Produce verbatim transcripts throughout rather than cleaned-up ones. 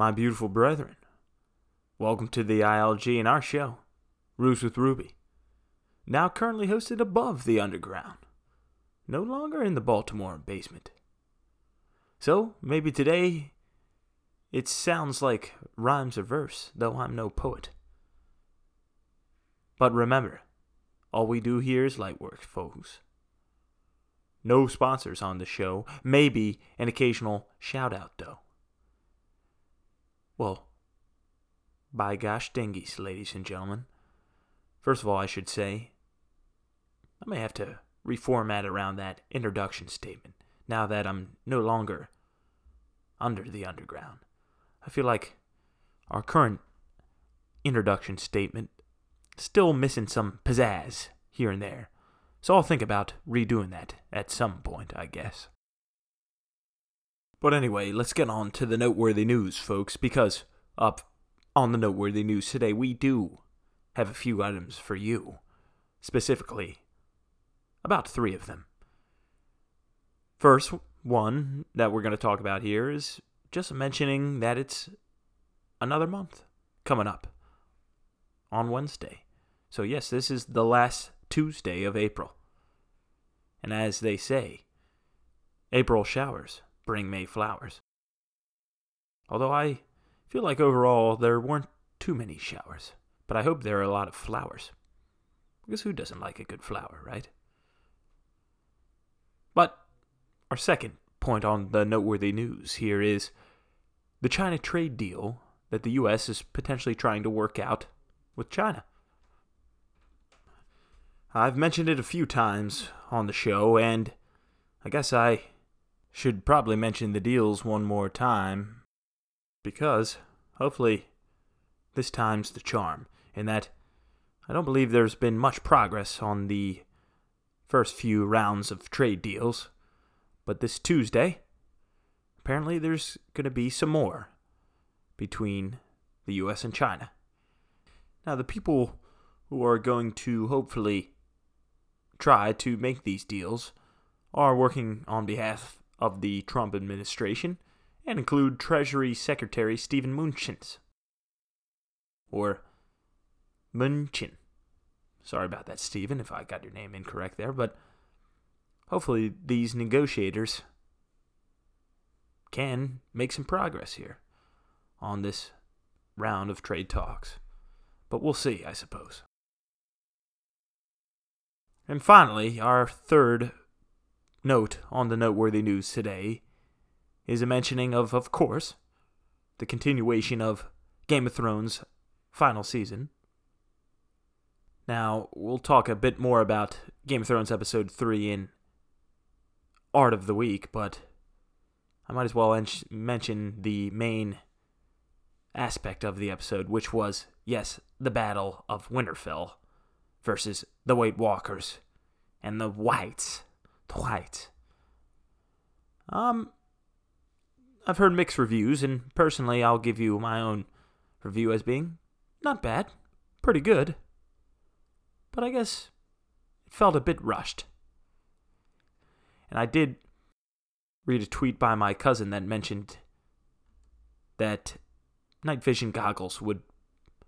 my beautiful brethren. Welcome to the I L G and our show, Ruse with Ruby, now currently hosted above the underground, no longer in the Baltimore basement. So, maybe today, it sounds like rhymes or verse, though I'm no poet. But remember, all we do here is light work, folks. No sponsors on the show, maybe an occasional shout-out, though. Well, by gosh dingies, ladies and gentlemen. First of all, I should say, I may have to reformat around that introduction statement, now that I'm no longer under the underground. I feel like our current introduction statement is still missing some pizzazz here and there. So I'll think about redoing that at some point, I guess. But anyway, let's get on to the noteworthy news, folks, because up on the noteworthy news today, we do have a few items for you, specifically about three of them. First one that we're going to talk about here is just mentioning that it's another month coming up on Wednesday. So yes, this is the last Tuesday of April. And as they say, April showers bring May flowers. Although I feel like overall there weren't too many showers, but I hope there are a lot of flowers. Because who doesn't like a good flower, right? But our second point on the noteworthy news here is the China trade deal that the U S is potentially trying to work out with China. I've mentioned it a few times on the show, and I guess I should probably mention the deals one more time, because hopefully this time's the charm, in that I don't believe there's been much progress on the first few rounds of trade deals, but this Tuesday, apparently there's going to be some more between the U S and China. Now, the people who are going to hopefully try to make these deals are working on behalf of the Trump administration and include Treasury Secretary Stephen Mnuchin. Or Mnuchin. Sorry about that, Stephen, if I got your name incorrect there, but hopefully these negotiators can make some progress here on this round of trade talks. But we'll see, I suppose. And finally, our third note on the noteworthy news today is a mentioning of, of course, the continuation of Game of Thrones' final season. Now, we'll talk a bit more about Game of Thrones Episode three in Art of the Week, but I might as well en- mention the main aspect of the episode, which was, yes, the Battle of Winterfell versus the White Walkers and the Whites. The Whites. Um, I've heard mixed reviews, and personally, I'll give you my own review as being not bad, pretty good, but I guess it felt a bit rushed. And I did read a tweet by my cousin that mentioned that night vision goggles would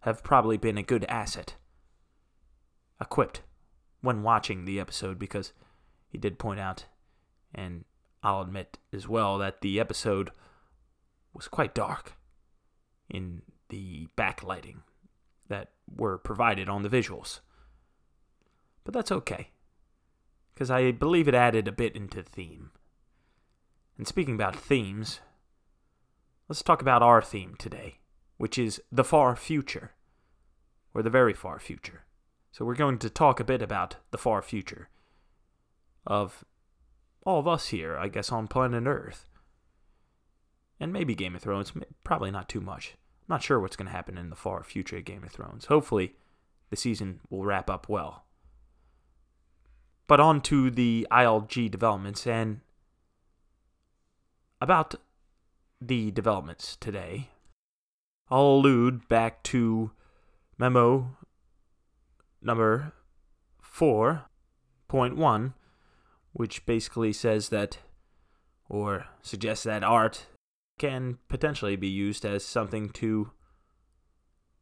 have probably been a good asset equipped when watching the episode, because he did point out, and I'll admit as well, that the episode was quite dark in the backlighting that were provided on the visuals. But that's okay, because I believe it added a bit into theme. And speaking about themes, let's talk about our theme today, which is the far future, or the very far future. So we're going to talk a bit about the far future of all of us here, I guess, on planet Earth. And maybe Game of Thrones, probably not too much. I'm not sure what's going to happen in the far future of Game of Thrones. Hopefully, the season will wrap up well. But on to the I L G developments, and about the developments today, I'll allude back to memo number four point one, which basically says that, or suggests that art can potentially be used as something to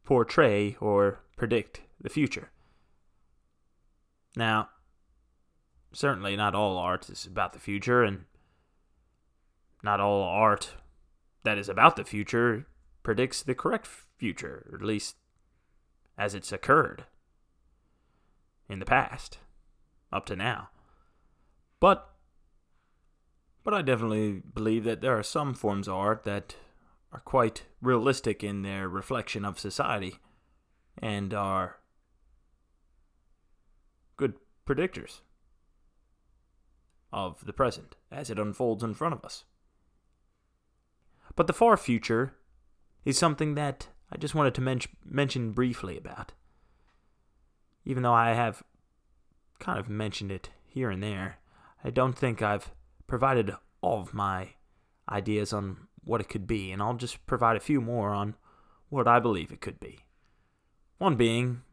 portray or predict the future. Now, certainly not all art is about the future, and not all art that is about the future predicts the correct future, or at least as it's occurred in the past, up to now. But But I definitely believe that there are some forms of art that are quite realistic in their reflection of society and are good predictors of the present as it unfolds in front of us. But the far future is something that I just wanted to men- mention briefly about, even though I have kind of mentioned it here and there. I don't think I've provided all of my ideas on what it could be, and I'll just provide a few more on what I believe it could be. One being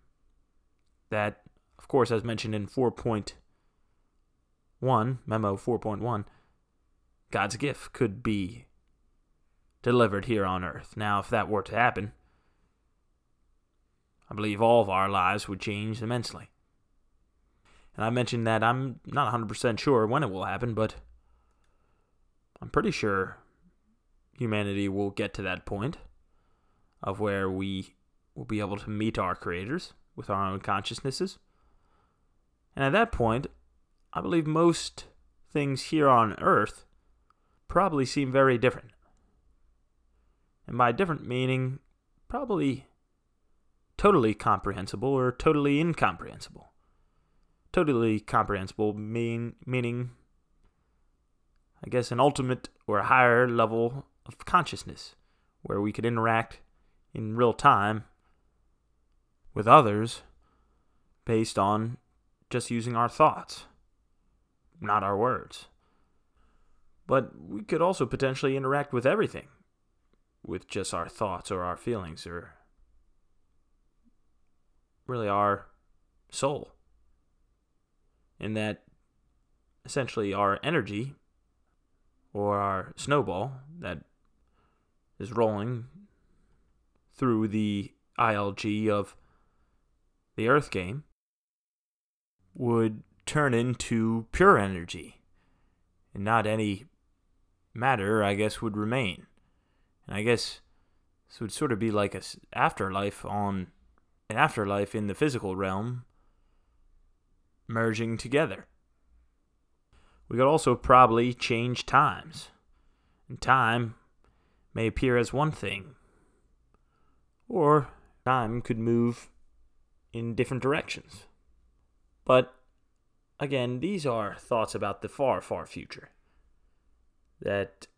that, of course, as mentioned in four point one, Memo four point one, God's gift could be delivered here on earth. Now, if that were to happen, I believe all of our lives would change immensely. And I mentioned that I'm not one hundred percent sure when it will happen, but I'm pretty sure humanity will get to that point of where we will be able to meet our creators with our own consciousnesses. And at that point, I believe most things here on Earth probably seem very different. And by different meaning, probably totally comprehensible or totally incomprehensible. Totally comprehensible mean, meaning... I guess an ultimate or a higher level of consciousness where we could interact in real time with others based on just using our thoughts, not our words. But we could also potentially interact with everything with just our thoughts or our feelings or really our soul. And that essentially our energy or our snowball that is rolling through the I L G of the Earth game would turn into pure energy, and not any matter, I guess, would remain. And I guess this would sort of be like a afterlife on an afterlife in the physical realm merging together. We could also probably change times. And time may appear as one thing. Or time could move in different directions. But, again, these are thoughts about the far, far future that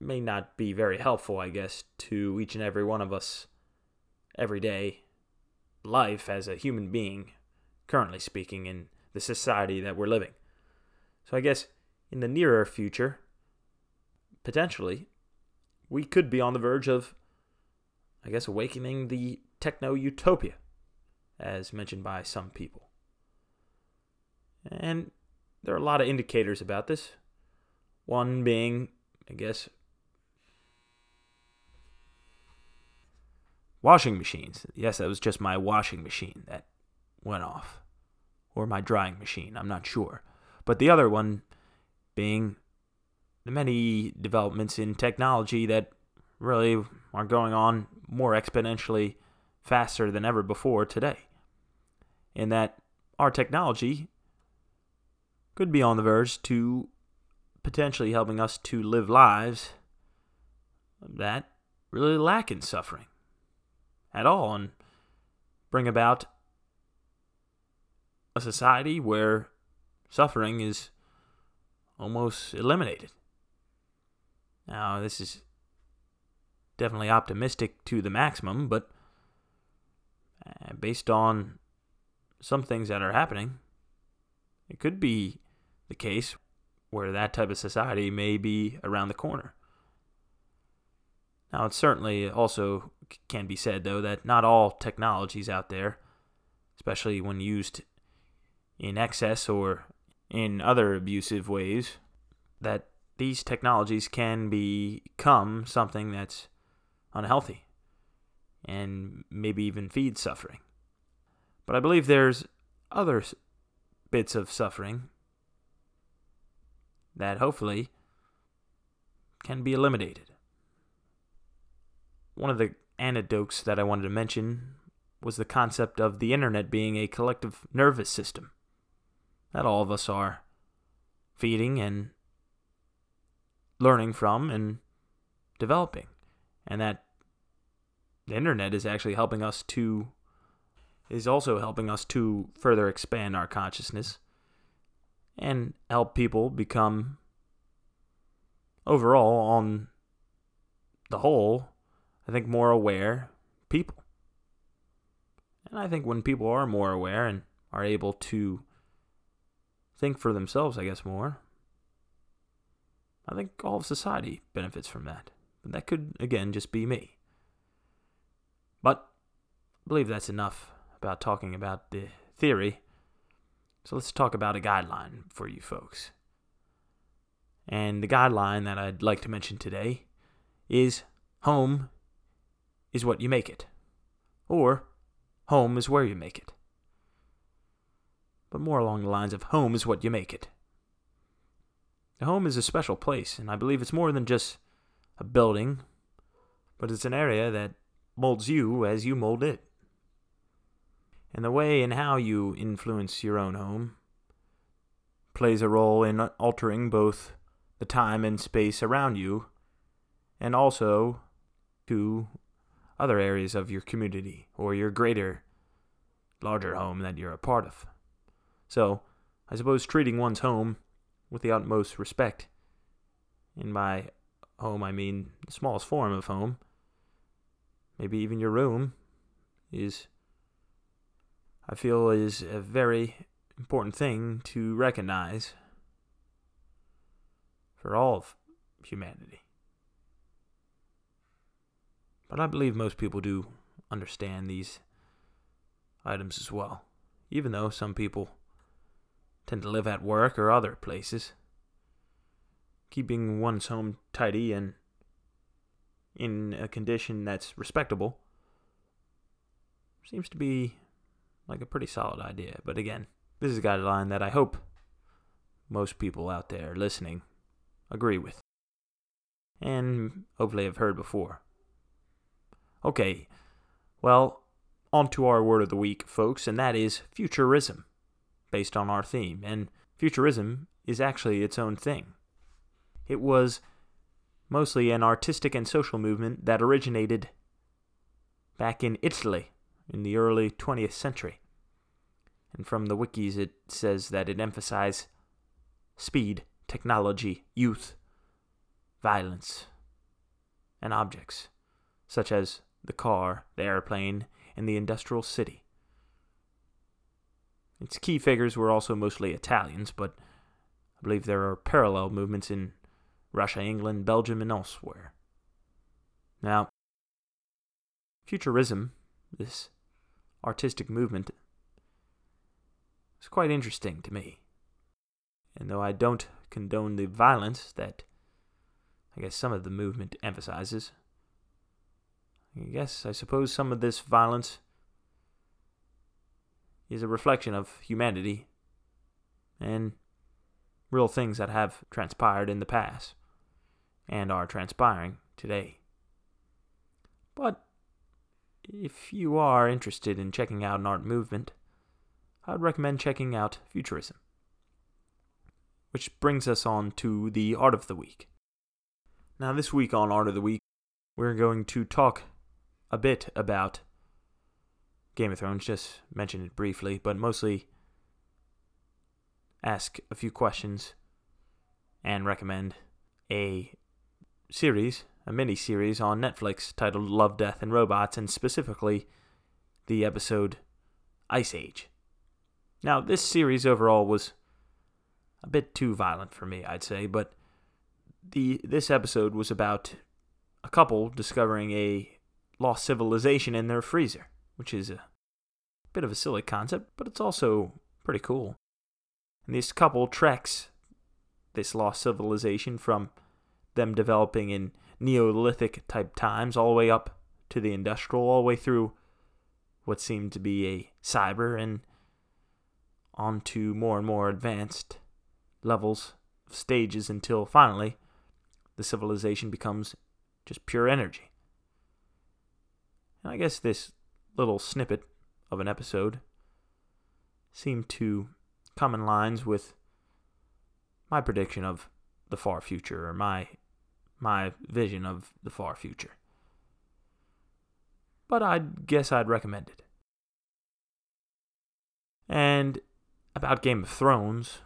may not be very helpful, I guess, to each and every one of us everyday life as a human being, currently speaking, in the society that we're living. So I guess in the nearer future, potentially, we could be on the verge of, I guess, awakening the techno-utopia, as mentioned by some people. And there are a lot of indicators about this. One being, I guess, washing machines. Yes, that was just my washing machine that went off. Or my drying machine, I'm not sure. But the other one being the many developments in technology that really are going on more exponentially faster than ever before today. And that our technology could be on the verge to potentially helping us to live lives that really lack in suffering at all and bring about a society where suffering is almost eliminated. Now, this is definitely optimistic to the maximum, but based on some things that are happening, it could be the case where that type of society may be around the corner. Now, it certainly also can be said, though, that not all technologies out there, especially when used in excess or in other abusive ways, that these technologies can become something that's unhealthy and maybe even feed suffering. But I believe there's other bits of suffering that hopefully can be eliminated. One of the anecdotes that I wanted to mention was the concept of the internet being a collective nervous system that all of us are feeding and learning from and developing. And that the internet is actually helping us to, is also helping us to further expand our consciousness and help people become, overall, on the whole, I think more aware people. And I think when people are more aware and are able to think for themselves, I guess, more, I think all of society benefits from that. But that could, again, just be me. But I believe that's enough about talking about the theory. So let's talk about a guideline for you folks. And the guideline that I'd like to mention today is home is what you make it. Or home is where you make it. But more along the lines of home is what you make it. The home is a special place, and I believe it's more than just a building, but it's an area that molds you as you mold it. And the way and how you influence your own home plays a role in altering both the time and space around you, and also to other areas of your community or your greater, larger home that you're a part of. So, I suppose treating one's home with the utmost respect, and by home I mean the smallest form of home, maybe even your room, is, I feel, is a very important thing to recognize for all of humanity. But I believe most people do understand these items as well, even though some people tend to live at work or other places. Keeping one's home tidy and in a condition that's respectable seems to be like a pretty solid idea. But again, this is a guideline that I hope most people out there listening agree with, and hopefully have heard before. Okay, well, on to our word of the week, folks, and that is futurism, based on our theme. And futurism is actually its own thing. It was mostly an artistic and social movement that originated back in Italy in the early twentieth century. And from the wikis, it says that it emphasized speed, technology, youth, violence, and objects, such as the car, the airplane, and the industrial city. Its key figures were also mostly Italians, but I believe there are parallel movements in Russia, England, Belgium, and elsewhere. Now, futurism, this artistic movement, is quite interesting to me. And though I don't condone the violence that I guess some of the movement emphasizes, I guess I suppose some of this violence is a reflection of humanity and real things that have transpired in the past and are transpiring today. But if you are interested in checking out an art movement, I would recommend checking out futurism. Which brings us on to the Art of the Week. Now, this week on Art of the Week, we're going to talk a bit about Game of Thrones, just mentioned it briefly, but mostly ask a few questions and recommend a series, a mini-series on Netflix titled Love, Death, and Robots, and specifically the episode Ice Age. Now, this series overall was a bit too violent for me, I'd say, but the this episode was about a couple discovering a lost civilization in their freezer, which is a bit of a silly concept, but it's also pretty cool. And this couple treks this lost civilization from them developing in Neolithic type times all the way up to the industrial, all the way through what seemed to be a cyber and onto more and more advanced levels of stages until finally the civilization becomes just pure energy. And I guess this little snippet of an episode seemed to come in lines with my prediction of the far future, or my my vision of the far future. But I guess I'd recommend it. And about Game of Thrones,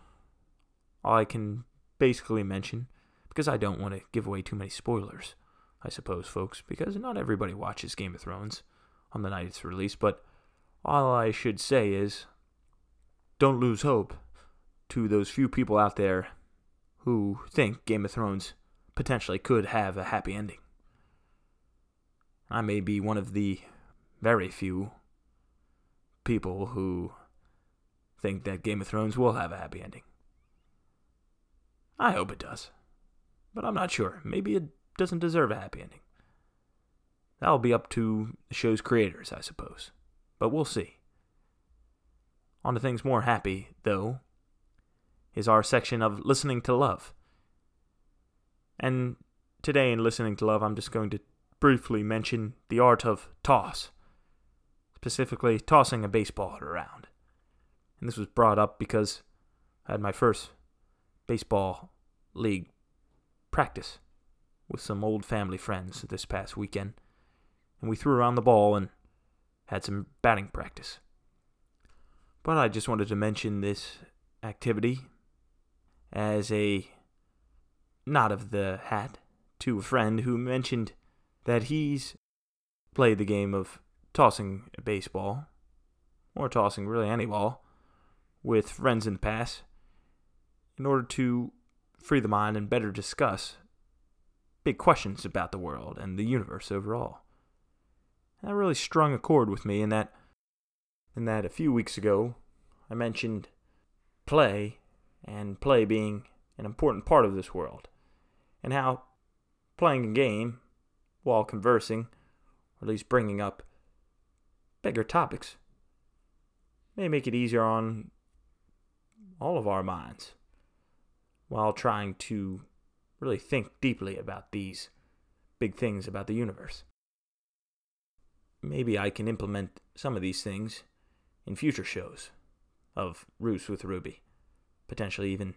all I can basically mention, because I don't want to give away too many spoilers, I suppose, folks, because not everybody watches Game of Thrones on the night it's released, but all I should say is, don't lose hope to those few people out there who think Game of Thrones potentially could have a happy ending. I may be one of the very few people who think that Game of Thrones will have a happy ending. I hope it does, but I'm not sure. Maybe it doesn't deserve a happy ending. That'll be up to the show's creators, I suppose, but we'll see. On to things more happy, though, is our section of Listening to Love. And today in Listening to Love, I'm just going to briefly mention the art of toss, specifically tossing a baseball around. And this was brought up because I had my first baseball league practice with some old family friends this past weekend, and we threw around the ball and had some batting practice. But I just wanted to mention this activity as a nod of the hat to a friend who mentioned that he's played the game of tossing a baseball, or tossing really any ball, with friends in the past in order to free the mind and better discuss big questions about the world and the universe overall. And that really strung a chord with me in that in that a few weeks ago I mentioned play, and play being an important part of this world, and how playing a game while conversing, or at least bringing up bigger topics, may make it easier on all of our minds while trying to really think deeply about these big things about the universe. Maybe I can implement some of these things in future shows of Ruse with Ruby, potentially even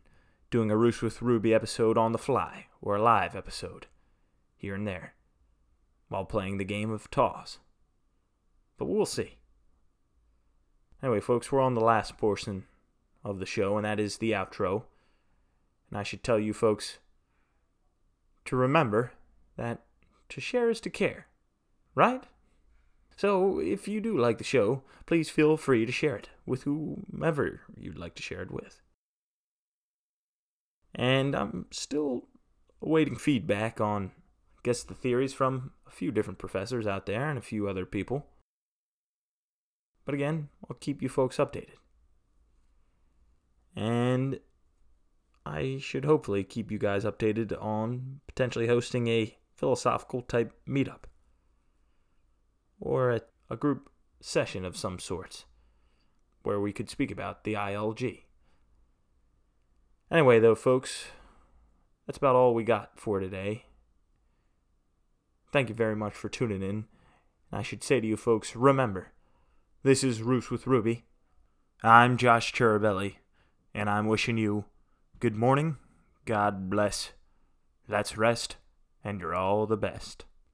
doing a Ruse with Ruby episode on the fly, or a live episode, here and there, while playing the game of toss. But we'll see. Anyway, folks, we're on the last portion of the show, and that is the outro. And I should tell you, folks, to remember that to share is to care, right? So, if you do like the show, please feel free to share it with whomever you'd like to share it with. And I'm still awaiting feedback on, I guess, the theories from a few different professors out there and a few other people. But again, I'll keep you folks updated. And I should hopefully keep you guys updated on potentially hosting a philosophical type meetup, or a, a group session of some sort, where we could speak about the I L G. Anyway, though, folks, that's about all we got for today. Thank you very much for tuning in. And I should say to you, folks, remember, this is Ruse with Ruby. I'm Josh Chirabelli, and I'm wishing you good morning, God bless, let's rest, and you're all the best.